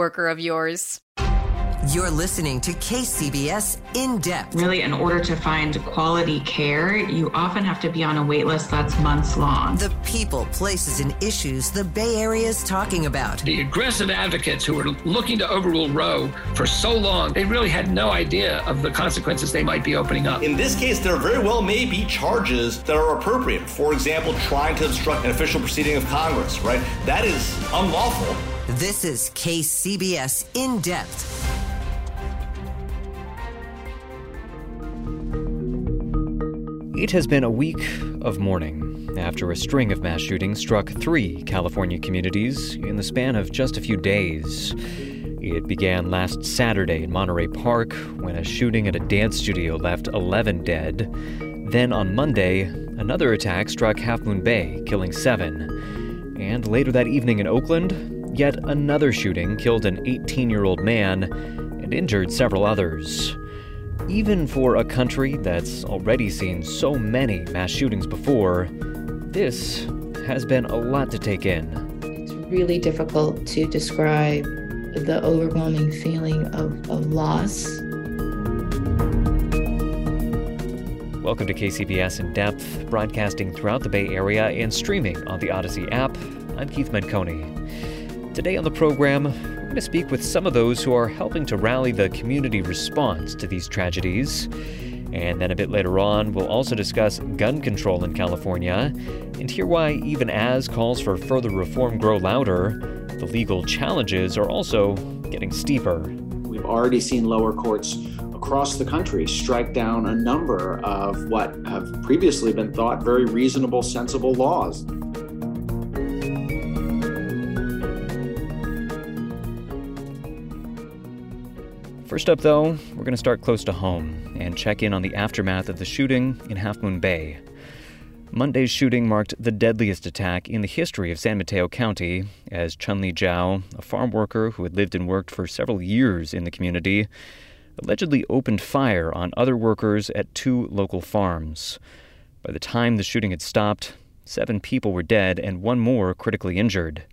of yours. You're listening to KCBS In Depth. Really, in order to find quality care, you often have to be on a wait list that's months long. The people, places, and issues the Bay Area is talking about. The aggressive advocates who were looking to overrule Roe for so long, they really had no idea of the consequences they might be opening up. In this case, there very well may be charges that are appropriate. For example, trying to obstruct an official proceeding of Congress, right? That is unlawful. This is KCBS In Depth. It has been a week of mourning after a string of mass shootings struck three California communities in the span of just a few days. It began last Saturday in Monterey Park when a shooting at a dance studio left 11 dead. Then on Monday, another attack struck Half Moon Bay, killing 7. And later that evening in Oakland, yet another shooting killed an 18-year-old man and injured several others. Even for a country that's already seen so many mass shootings before, this has been a lot to take in. It's really difficult to describe the overwhelming feeling of loss. Welcome to KCBS In Depth, broadcasting throughout the Bay Area and streaming on the Odyssey app. I'm Keith Menconi. Today on the program, we're going to speak with some of those who are helping to rally the community response to these tragedies. And then a bit later on, we'll also discuss gun control in California and hear why, even as calls for further reform grow louder, the legal challenges are also getting steeper. We've already seen lower courts across the country strike down a number of what have previously been thought very reasonable, sensible laws. First up, though, we're going to start close to home and check in on the aftermath of the shooting in Half Moon Bay. Monday's shooting marked the deadliest attack in the history of San Mateo County, as Chun-Li Zhao, a farm worker who had lived and worked for several years in the community, allegedly opened fire on other workers at two local farms. By the time the shooting had stopped, 7 people were dead and 1 more critically injured.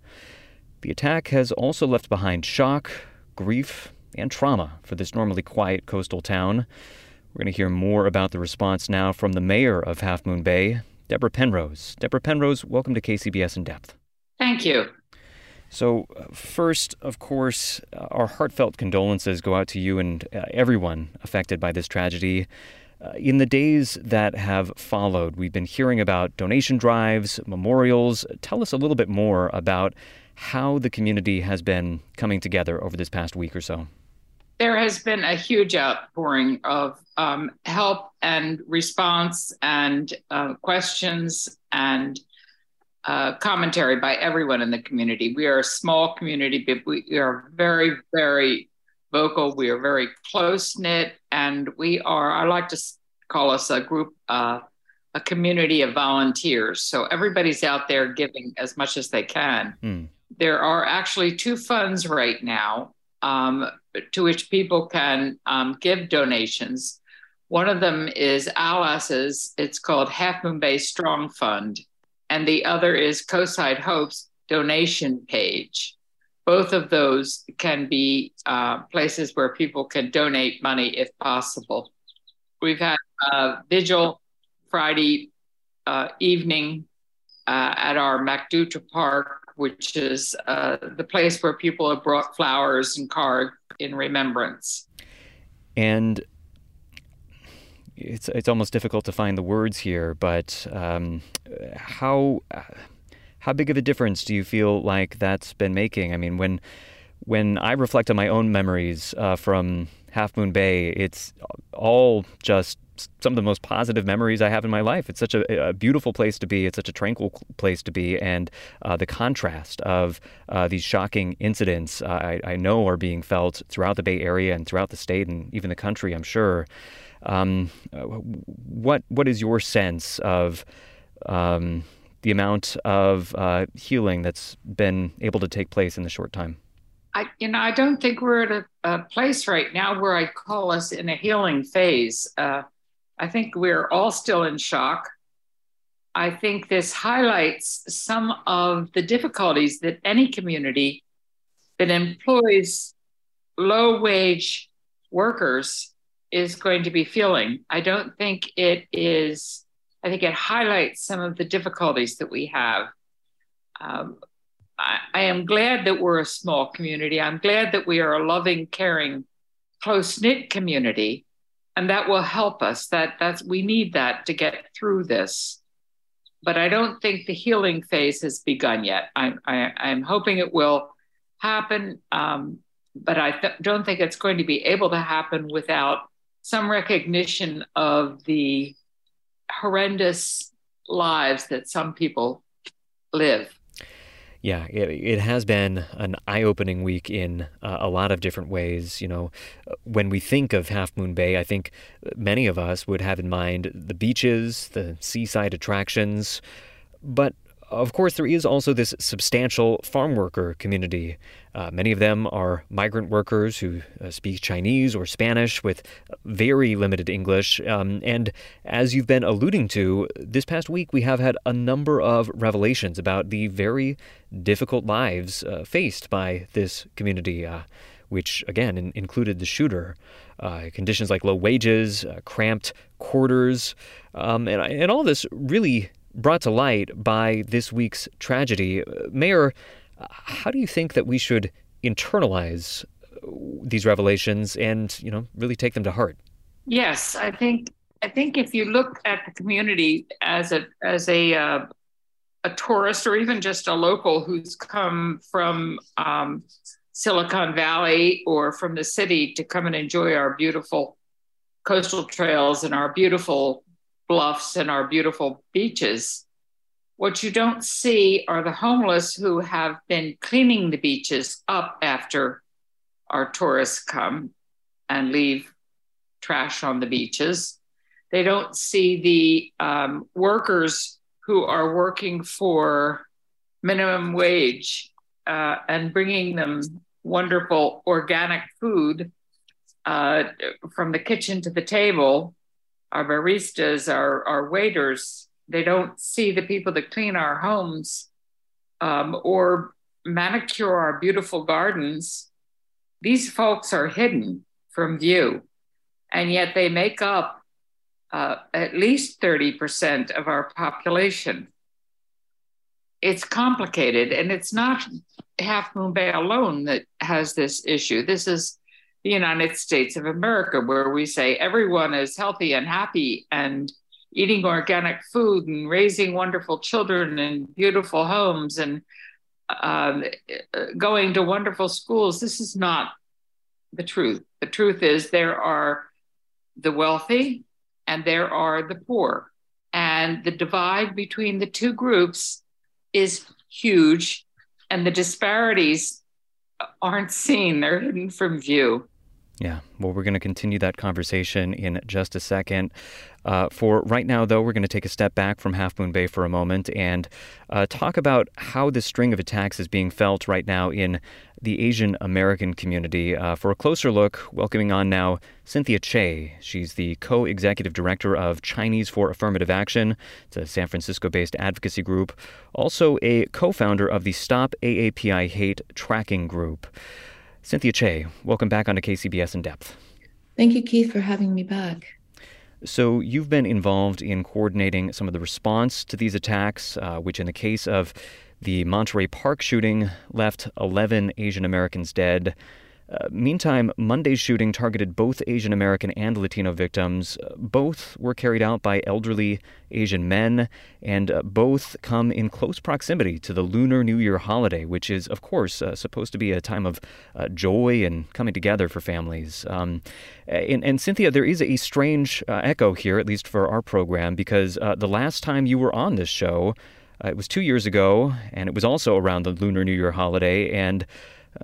The attack has also left behind shock, grief, and trauma for this normally quiet coastal town. We're going to hear more about the response now from the mayor of Half Moon Bay, Deborah Penrose. Deborah Penrose, welcome to KCBS In Depth. Thank you. So first, of course, our heartfelt condolences go out to you and everyone affected by this tragedy. In the days that have followed, we've been hearing about donation drives, memorials. Tell us a little bit more about how the community has been coming together over this past week or so. There has been a huge outpouring of help and response and questions and commentary by everyone in the community. We are a small community, but we are very, very vocal. We are very close-knit, and we are, I like to call us a group, a community of volunteers. So everybody's out there giving as much as they can. Mm. There are actually 2 funds right now to which people can give donations. One of them is Alice's. It's called Half Moon Bay Strong Fund. And the other is Coastside Hope's donation page. Both of those can be places where people can donate money if possible. We've had a vigil Friday evening at our MacDuta Park which is the place where people have brought flowers and cards in remembrance. And it's almost difficult to find the words here, but how big of a difference do you feel like that's been making? I mean, when I reflect on my own memories from Half Moon Bay, it's all just some of the most positive memories I have in my life. It's such a beautiful place to be. It's such a tranquil place to be. And the contrast of these shocking incidents I know are being felt throughout the Bay Area and throughout the state and even the country, I'm sure. What is your sense of the amount of healing that's been able to take place in the short time? I don't think we're at a place right now where I call us in a healing phase. I think we're all still in shock. I think this highlights some of the difficulties that any community that employs low-wage workers is going to be feeling. I think it highlights some of the difficulties that we have. I am glad that we're a small community. I'm glad that we are a loving, caring, close-knit community, and that will help us. We need that to get through this. But I don't think the healing phase has begun yet. I'm hoping it will happen, but I don't think it's going to be able to happen without some recognition of the horrendous lives that some people live. Yeah, it has been an eye-opening week in a lot of different ways. You know, when we think of Half Moon Bay, I think many of us would have in mind the beaches, the seaside attractions. But, of course, there is also this substantial farm worker community. Many of them are migrant workers who speak Chinese or Spanish with very limited English. And as you've been alluding to, this past week we have had a number of revelations about the very difficult lives faced by this community, which, again, included the shooter. Conditions like low wages, cramped quarters, and all this really brought to light by this week's tragedy. Mayor, how do you think that we should internalize these revelations and, really take them to heart? Yes, I think if you look at the community as a tourist or even just a local who's come from Silicon Valley or from the city to come and enjoy our beautiful coastal trails and our beautiful bluffs and our beautiful beaches. What you don't see are the homeless who have been cleaning the beaches up after our tourists come and leave trash on the beaches. They don't see the workers who are working for minimum wage and bringing them wonderful organic food from the kitchen to the table. Our baristas, our waiters, they don't see the people that clean our homes or manicure our beautiful gardens. These folks are hidden from view, and yet they make up at least 30% of our population. It's complicated, and it's not Half Moon Bay alone that has this issue. This is the United States of America, where we say everyone is healthy and happy and eating organic food and raising wonderful children in beautiful homes and going to wonderful schools. This is not the truth. The truth is there are the wealthy and there are the poor. And the divide between the two groups is huge, and the disparities aren't seen. They're hidden from view. Yeah. Well, we're going to continue that conversation in just a second. For right now, though, we're going to take a step back from Half Moon Bay for a moment and talk about how this string of attacks is being felt right now in the Asian American community. For a closer look, welcoming on now Cynthia Che. She's the co-executive director of Chinese for Affirmative Action. It's a San Francisco-based advocacy group, also a co-founder of the Stop AAPI Hate Tracking Group. Cynthia Che, welcome back onto KCBS In Depth. Thank you, Keith, for having me back. So you've been involved in coordinating some of the response to these attacks, which in the case of The Monterey Park shooting left 11 Asian Americans dead. Meantime, Monday's shooting targeted both Asian American and Latino victims. Both were carried out by elderly Asian men, and both come in close proximity to the Lunar New Year holiday, which is, of course, supposed to be a time of joy and coming together for families. And Cynthia, there is a strange echo here, at least for our program, because the last time you were on this show, it was 2 years ago, and it was also around the Lunar New Year holiday, and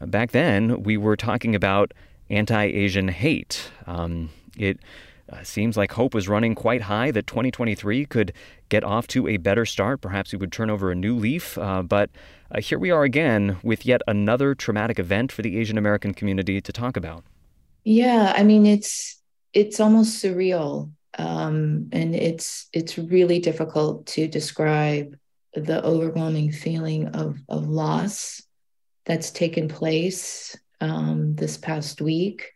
back then, we were talking about anti-Asian hate. It seems like hope was running quite high that 2023 could get off to a better start. Perhaps we would turn over a new leaf. But here we are again with yet another traumatic event for the Asian American community to talk about. Yeah, I mean, it's almost surreal. And it's really difficult to describe the overwhelming feeling of loss that's taken place this past week,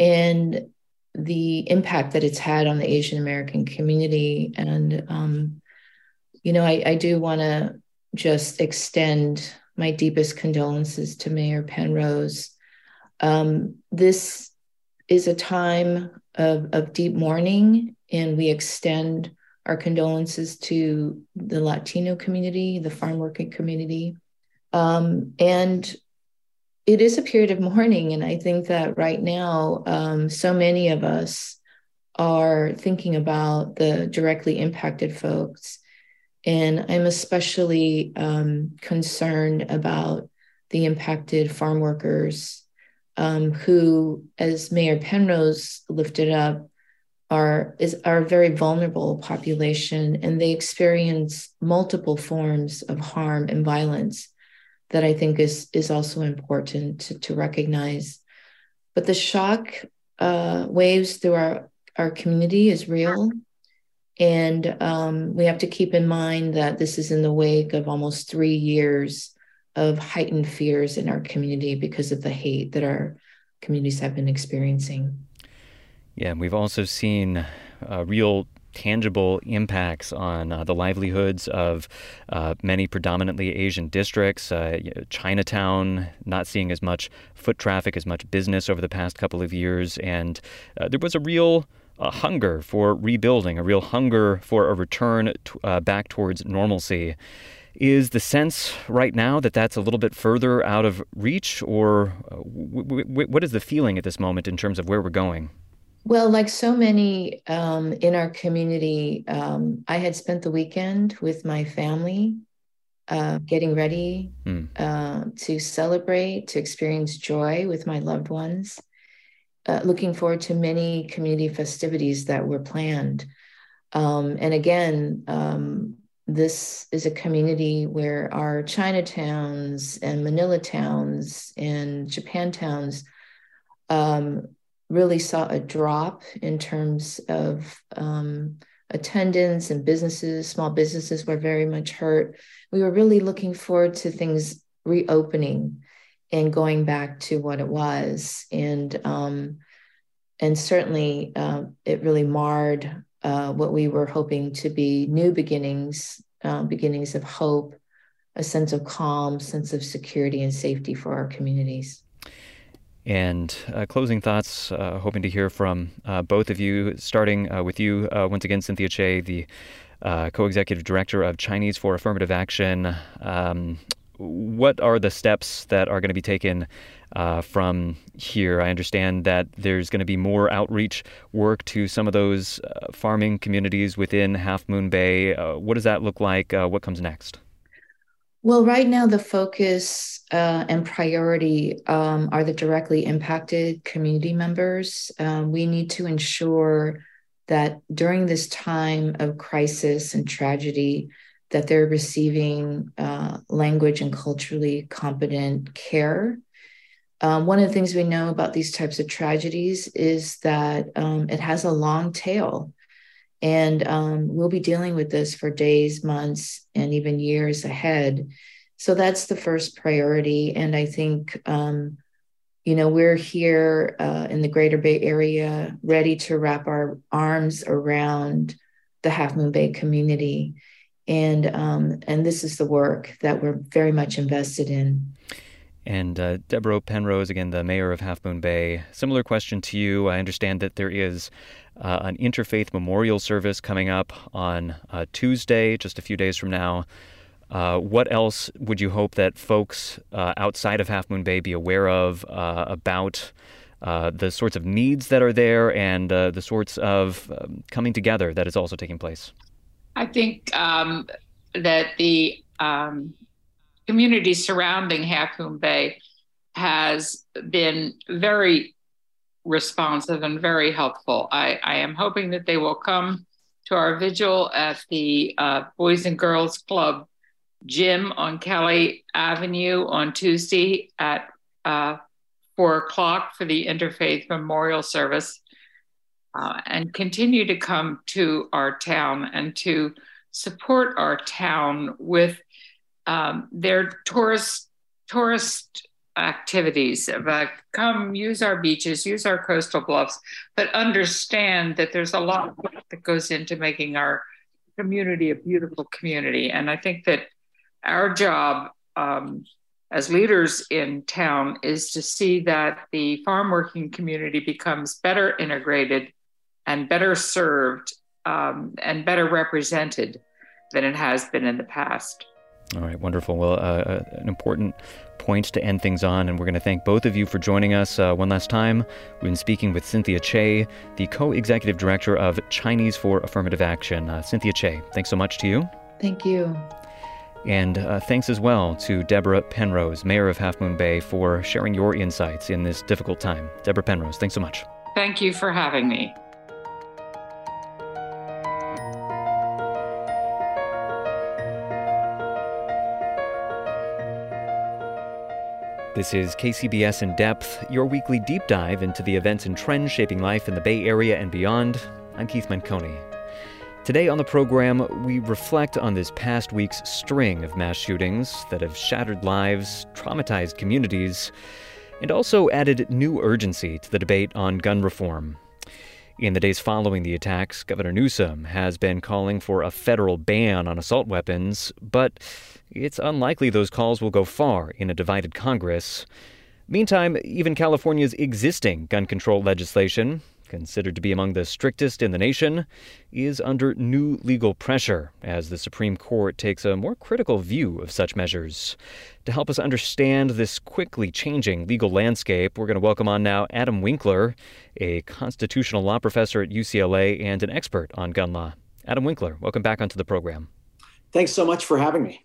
and the impact that it's had on the Asian American community. And, I do want to just extend my deepest condolences to Mayor Penrose. This is a time of deep mourning, and we extend our condolences to the Latino community, the farm working community. And it is a period of mourning. And I think that right now, so many of us are thinking about the directly impacted folks. And I'm especially concerned about the impacted farm workers who, as Mayor Penrose lifted up, are a very vulnerable population, and they experience multiple forms of harm and violence that I think is also important to recognize. But the shock waves through our community is real. And we have to keep in mind that this is in the wake of almost 3 years of heightened fears in our community because of the hate that our communities have been experiencing. Yeah, and we've also seen real tangible impacts on the livelihoods of many predominantly Asian districts. Chinatown not seeing as much foot traffic, as much business over the past couple of years. And there was a real hunger for rebuilding, a real hunger for a return back towards normalcy. Is the sense right now that that's a little bit further out of reach, or what is the feeling at this moment in terms of where we're going? Well, like so many in our community, I had spent the weekend with my family, getting ready to celebrate, to experience joy with my loved ones, looking forward to many community festivities that were planned. And again, this is a community where our Chinatowns and Manila towns and Japantowns really saw a drop in terms of attendance, and businesses, small businesses were very much hurt. We were really looking forward to things reopening and going back to what it was. And certainly it really marred what we were hoping to be new beginnings, beginnings of hope, a sense of calm, sense of security and safety for our communities. And closing thoughts, hoping to hear from both of you, starting with you, once again, Cynthia Che, the co-executive director of Chinese for Affirmative Action. What are the steps that are going to be taken from here? I understand that there's going to be more outreach work to some of those farming communities within Half Moon Bay. What does that look like? What comes next? Well, right now, the focus and priority are the directly impacted community members. We need to ensure that during this time of crisis and tragedy, that they're receiving language and culturally competent care. One of the things we know about these types of tragedies is that it has a long tail. And we'll be dealing with this for days, months, and even years ahead. So that's the first priority. And I think, we're here in the Greater Bay Area, ready to wrap our arms around the Half Moon Bay community And this is the work that we're very much invested in. And Deborah Penrose, again, the mayor of Half Moon Bay, similar question to you. I understand that there is an interfaith memorial service coming up on Tuesday, just a few days from now. What else would you hope that folks outside of Half Moon Bay be aware of about the sorts of needs that are there and the sorts of coming together that is also taking place? I think that the community surrounding Half Moon Bay has been very responsive and very helpful. I am hoping that they will come to our vigil at the Boys and Girls Club gym on Kelly Avenue on Tuesday at 4 o'clock for the Interfaith Memorial Service, and continue to come to our town and to support our town with their tourist activities. Come use our beaches, use our coastal bluffs, but understand that there's a lot of work that goes into making our community a beautiful community. And I think that our job as leaders in town is to see that the farm working community becomes better integrated and better served and better represented than it has been in the past. All right, wonderful. Well, an important point to end things on, and we're going to thank both of you for joining us one last time. We've been speaking with Cynthia Che, the co-executive director of Chinese for Affirmative Action. Cynthia Che, thanks so much to you. Thank you. And thanks as well to Deborah Penrose, mayor of Half Moon Bay, for sharing your insights in this difficult time. Deborah Penrose, thanks so much. Thank you for having me. This is KCBS In Depth, your weekly deep dive into the events and trends shaping life in the Bay Area and beyond. I'm Keith Menconi. Today on the program, we reflect on this past week's string of mass shootings that have shattered lives, traumatized communities, and also added new urgency to the debate on gun reform. In the days following the attacks, Governor Newsom has been calling for a federal ban on assault weapons, but it's unlikely those calls will go far in a divided Congress. Meantime, even California's existing gun control legislation, considered to be among the strictest in the nation, is under new legal pressure as the Supreme Court takes a more critical view of such measures. To help us understand this quickly changing legal landscape, we're going to welcome on now Adam Winkler, a constitutional law professor at UCLA and an expert on gun law. Adam Winkler, welcome back onto the program. Thanks so much for having me.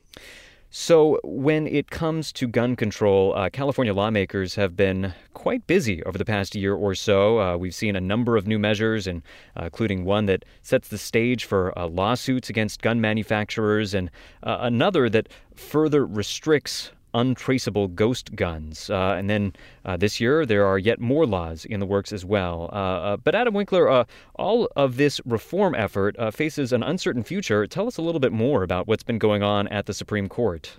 So when it comes to gun control, California lawmakers have been quite busy over the past year or so. We've seen a number of new measures, and including one that sets the stage for lawsuits against gun manufacturers, and another that further restricts untraceable ghost guns. And then this year, there are yet more laws in the works as well. But Adam Winkler, all of this reform effort faces an uncertain future. Tell us a little bit more about what's been going on at the Supreme Court.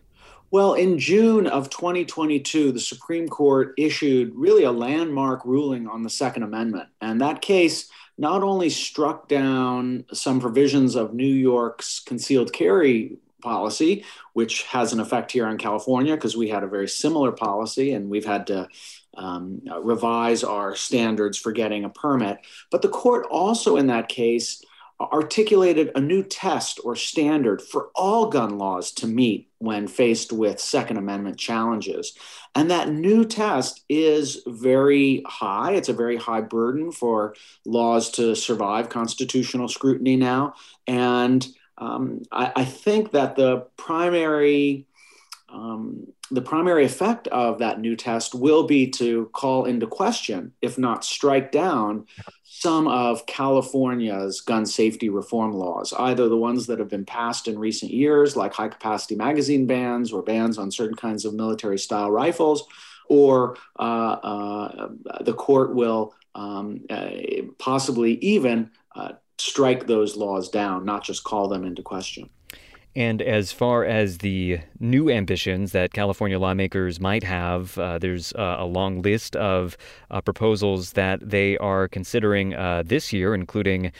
Well, in June of 2022, the Supreme Court issued really a landmark ruling on the Second Amendment. And that case not only struck down some provisions of New York's concealed carry policy, which has an effect here on California because we had a very similar policy and we've had to revise our standards for getting a permit. But the court also in that case articulated a new test or standard for all gun laws to meet when faced with Second Amendment challenges. And that new test is very high. It's a very high burden for laws to survive constitutional scrutiny now. And I think that the primary effect of that new test will be to call into question, if not strike down, some of California's gun safety reform laws, either the ones that have been passed in recent years, like high-capacity magazine bans or bans on certain kinds of military-style rifles, or the court will possibly even strike those laws down, not just call them into question. And as far as the new ambitions that California lawmakers might have, there's a long list of proposals that they are considering this year, including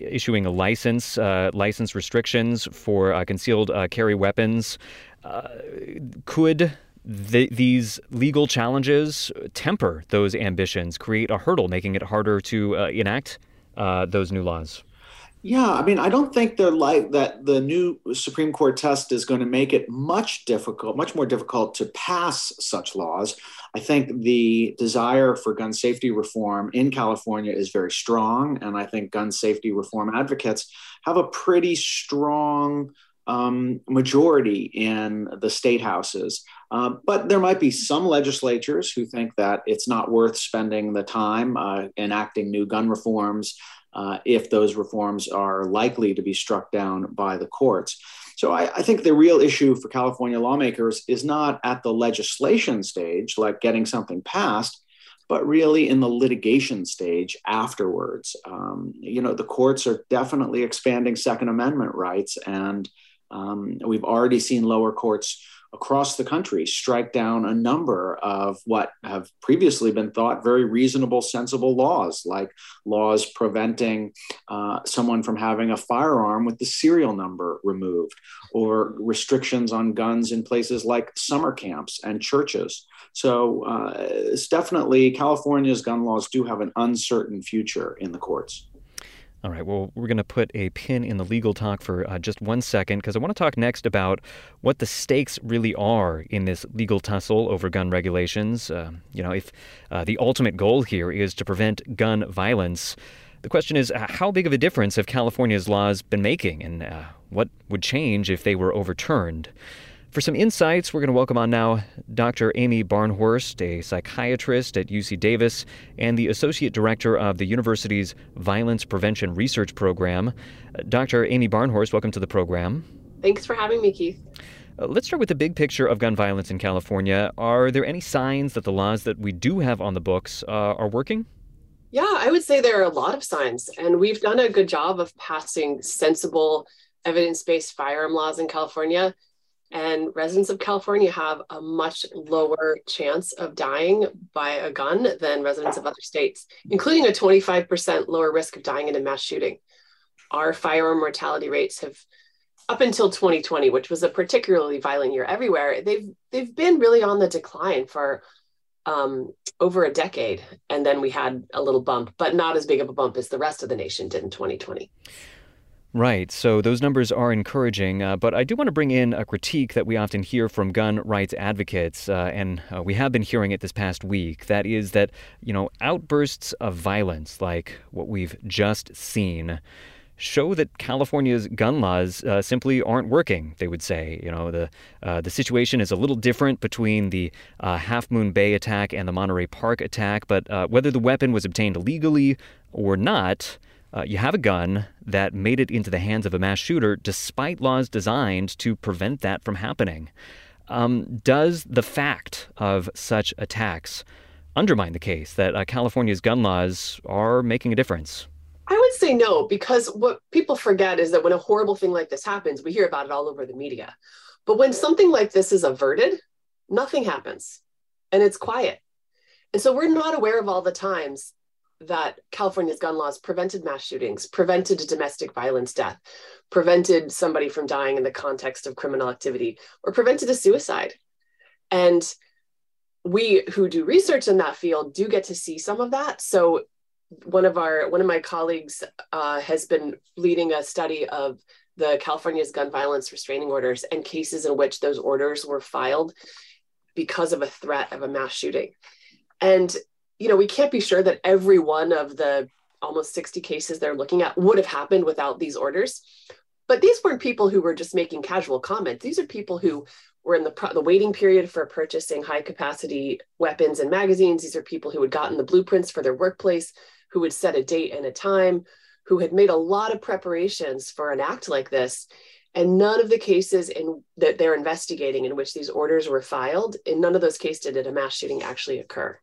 issuing a license, license restrictions for concealed carry weapons. Could these legal challenges temper those ambitions, create a hurdle, making it harder to enact those new laws? Yeah, I mean, I don't think they're like that. The new Supreme Court test is going to make it much more difficult to pass such laws. I think the desire for gun safety reform in California is very strong, and I think gun safety reform advocates have a pretty strong majority in the state houses. But there might be some legislatures who think that it's not worth spending the time enacting new gun reforms if those reforms are likely to be struck down by the courts. So I think the real issue for California lawmakers is not at the legislation stage, like getting something passed, but really in the litigation stage afterwards. The courts are definitely expanding Second Amendment rights, and we've already seen lower courts across the country strike down a number of what have previously been thought very reasonable, sensible laws, like laws preventing someone from having a firearm with the serial number removed, or restrictions on guns in places like summer camps and churches. So it's definitely California's gun laws do have an uncertain future in the courts. All right, well, we're going to put a pin in the legal talk for just 1 second, because I want to talk next about what the stakes really are in this legal tussle over gun regulations. If the ultimate goal here is to prevent gun violence, the question is, how big of a difference have California's laws been making, and what would change if they were overturned? For some insights, we're going to welcome on now Dr. Amy Barnhorst, a psychiatrist at UC Davis and the associate director of the university's Violence Prevention Research Program. Dr. Amy Barnhorst, welcome to the program. Thanks for having me, Keith. Let's start with the big picture of gun violence in California. Are there any signs that the laws that we do have on the books are working? Yeah, I would say there are a lot of signs, and we've done a good job of passing sensible, evidence-based firearm laws in California. And residents of California have a much lower chance of dying by a gun than residents of other states, including a 25% lower risk of dying in a mass shooting. Our firearm mortality rates have, up until 2020, which was a particularly violent year everywhere, they've been really on the decline for over a decade. And then we had a little bump, but not as big of a bump as the rest of the nation did in 2020. Right. So those numbers are encouraging. But I do want to bring in a critique that we often hear from gun rights advocates, and we have been hearing it this past week. That is that, outbursts of violence like what we've just seen show that California's gun laws simply aren't working, they would say. The situation is a little different between the Half Moon Bay attack and the Monterey Park attack. But whether the weapon was obtained illegally or not, you have a gun that made it into the hands of a mass shooter, despite laws designed to prevent that from happening. Does the fact of such attacks undermine the case that California's gun laws are making a difference? I would say no, because what people forget is that when a horrible thing like this happens, we hear about it all over the media. But when something like this is averted, nothing happens, and it's quiet. And so we're not aware of all the times that California's gun laws prevented mass shootings, prevented a domestic violence death, prevented somebody from dying in the context of criminal activity, or prevented a suicide. And we who do research in that field do get to see some of that. So one of my colleagues has been leading a study of the California's gun violence restraining orders and cases in which those orders were filed because of a threat of a mass shooting. And we can't be sure that every one of the almost 60 cases they're looking at would have happened without these orders. But these weren't people who were just making casual comments. These are people who were in the waiting period for purchasing high-capacity weapons and magazines. These are people who had gotten the blueprints for their workplace, who had set a date and a time, who had made a lot of preparations for an act like this. And none of the cases that they're investigating in which these orders were filed, in none of those cases did a mass shooting actually occur.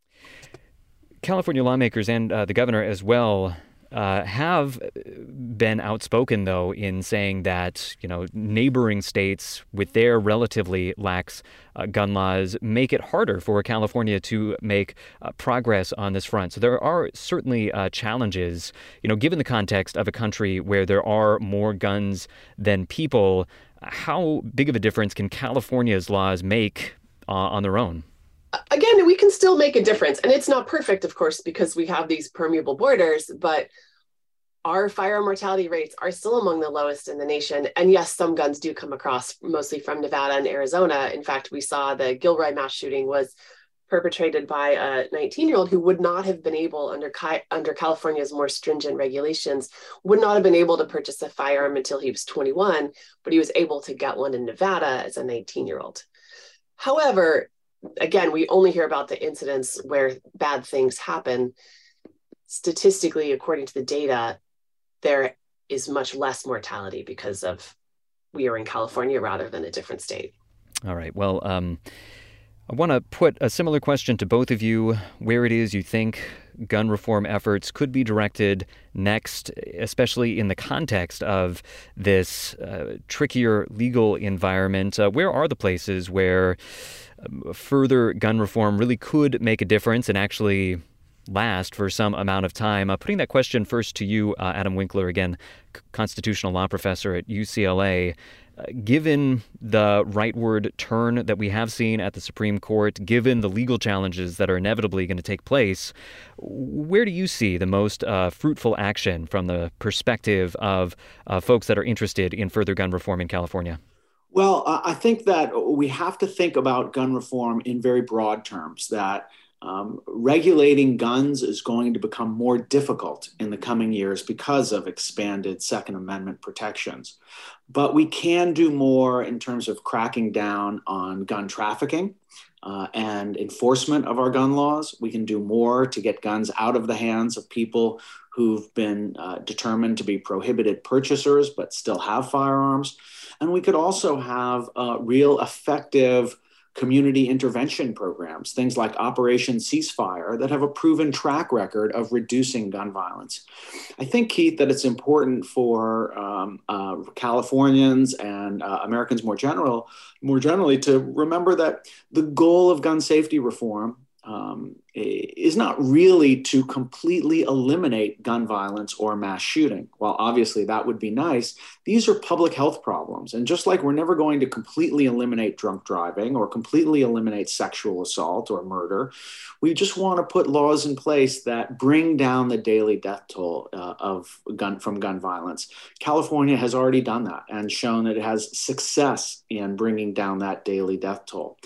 California lawmakers and the governor as well have been outspoken, though, in saying that, you know, neighboring states with their relatively lax gun laws make it harder for California to make progress on this front. So there are certainly challenges, you know, given the context of a country where there are more guns than people. How big of a difference can California's laws make on their own? Again, we can still make a difference. And it's not perfect, of course, because we have these permeable borders, but our firearm mortality rates are still among the lowest in the nation. And yes, some guns do come across, mostly from Nevada and Arizona. In fact, we saw the Gilroy mass shooting was perpetrated by a 19-year-old who would not have been able, under California's more stringent regulations, would not have been able to purchase a firearm until he was 21, but he was able to get one in Nevada as a 19-year-old. However, again, we only hear about the incidents where bad things happen. Statistically, according to the data, there is much less mortality because of we are in California rather than a different state. All right. Well, I want to put a similar question to both of you, where it is you think gun reform efforts could be directed next, especially in the context of this trickier legal environment. Where are the places where further gun reform really could make a difference and actually last for some amount of time? Putting that question first to you, Adam Winkler, again, constitutional law professor at UCLA. Given the rightward turn that we have seen at the Supreme Court, given the legal challenges that are inevitably going to take place, where do you see the most fruitful action from the perspective of folks that are interested in further gun reform in California? Well, I think that we have to think about gun reform in very broad terms, that regulating guns is going to become more difficult in the coming years because of expanded Second Amendment protections. But we can do more in terms of cracking down on gun trafficking and enforcement of our gun laws. We can do more to get guns out of the hands of people who've been determined to be prohibited purchasers but still have firearms. And we could also have real effective community intervention programs, things like Operation Ceasefire, that have a proven track record of reducing gun violence. I think, Keith, that it's important for Californians and Americans more generally to remember that the goal of gun safety reform is not really to completely eliminate gun violence or mass shooting. While obviously that would be nice, these are public health problems. And just like we're never going to completely eliminate drunk driving or completely eliminate sexual assault or murder, we just want to put laws in place that bring down the daily death toll from gun violence. California has already done that and shown that it has success in bringing down that daily death toll.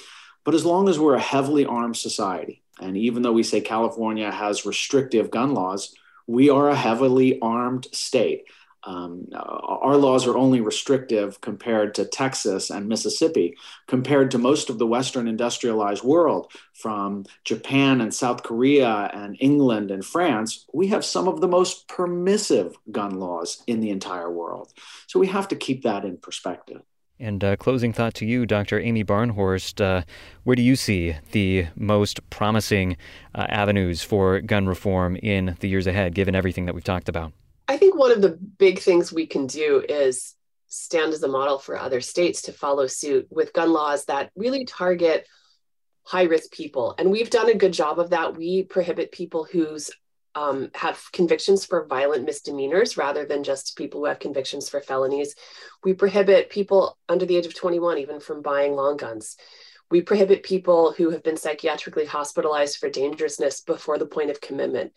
But as long as we're a heavily armed society, and even though we say California has restrictive gun laws, we are a heavily armed state. Our laws are only restrictive compared to Texas and Mississippi, compared to most of the Western industrialized world, from Japan and South Korea and England and France. We have some of the most permissive gun laws in the entire world. So we have to keep that in perspective. And closing thought to you, Dr. Amy Barnhorst, where do you see the most promising avenues for gun reform in the years ahead, given everything that we've talked about? I think one of the big things we can do is stand as a model for other states to follow suit with gun laws that really target high-risk people. And we've done a good job of that. We prohibit people who have convictions for violent misdemeanors rather than just people who have convictions for felonies. We prohibit people under the age of 21 even from buying long guns. We prohibit people who have been psychiatrically hospitalized for dangerousness before the point of commitment.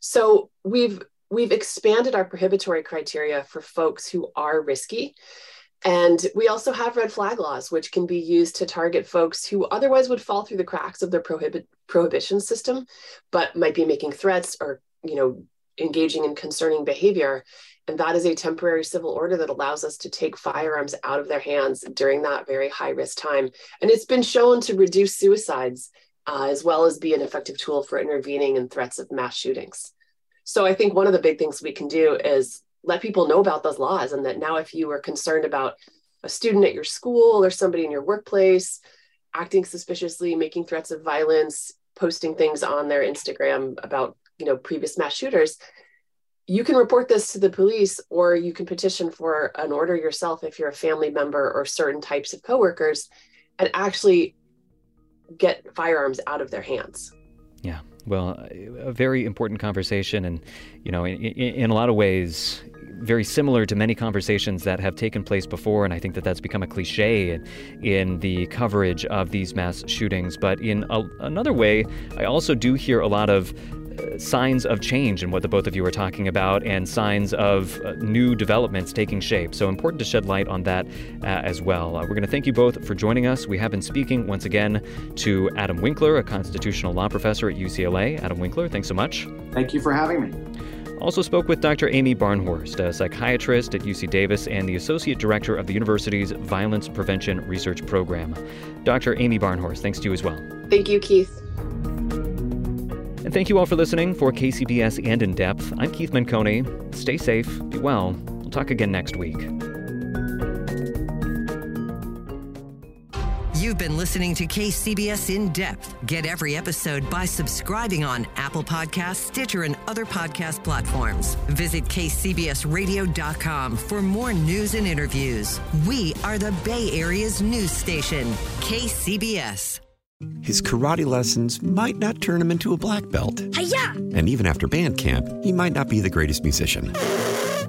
So we've expanded our prohibitory criteria for folks who are risky. And we also have red flag laws, which can be used to target folks who otherwise would fall through the cracks of the prohibition system, but might be making threats or, you know, engaging in concerning behavior. And that is a temporary civil order that allows us to take firearms out of their hands during that very high risk time. And it's been shown to reduce suicides, as well as be an effective tool for intervening in threats of mass shootings. So I think one of the big things we can do is let people know about those laws, and that now if you are concerned about a student at your school or somebody in your workplace acting suspiciously, making threats of violence, posting things on their Instagram about, you know, previous mass shooters, you can report this to the police, or you can petition for an order yourself if you're a family member or certain types of coworkers, and actually get firearms out of their hands. Yeah. Well, a very important conversation, and, you know, in a lot of ways, very similar to many conversations that have taken place before. And I think that that's become a cliche in the coverage of these mass shootings. But in another way, I also do hear a lot of signs of change in what the both of you are talking about, and signs of new developments taking shape. So important to shed light on that as well. We're going to thank you both for joining us. We have been speaking once again to Adam Winkler, a constitutional law professor at UCLA. Adam Winkler, thanks so much. Thank you for having me. Also spoke with Dr. Amy Barnhorst, a psychiatrist at UC Davis and the associate director of the university's Violence Prevention Research Program. Dr. Amy Barnhorst, thanks to you as well. Thank you, Keith. And thank you all for listening. For KCBS and In Depth, I'm Keith Menconi. Stay safe, be well. We'll talk again next week. You've been listening to KCBS In Depth. Get every episode by subscribing on Apple Podcasts, Stitcher, and other podcast platforms. Visit kcbsradio.com for more news and interviews. We are the Bay Area's news station, KCBS. His karate lessons might not turn him into a black belt. Hi-ya! And even after band camp, he might not be the greatest musician.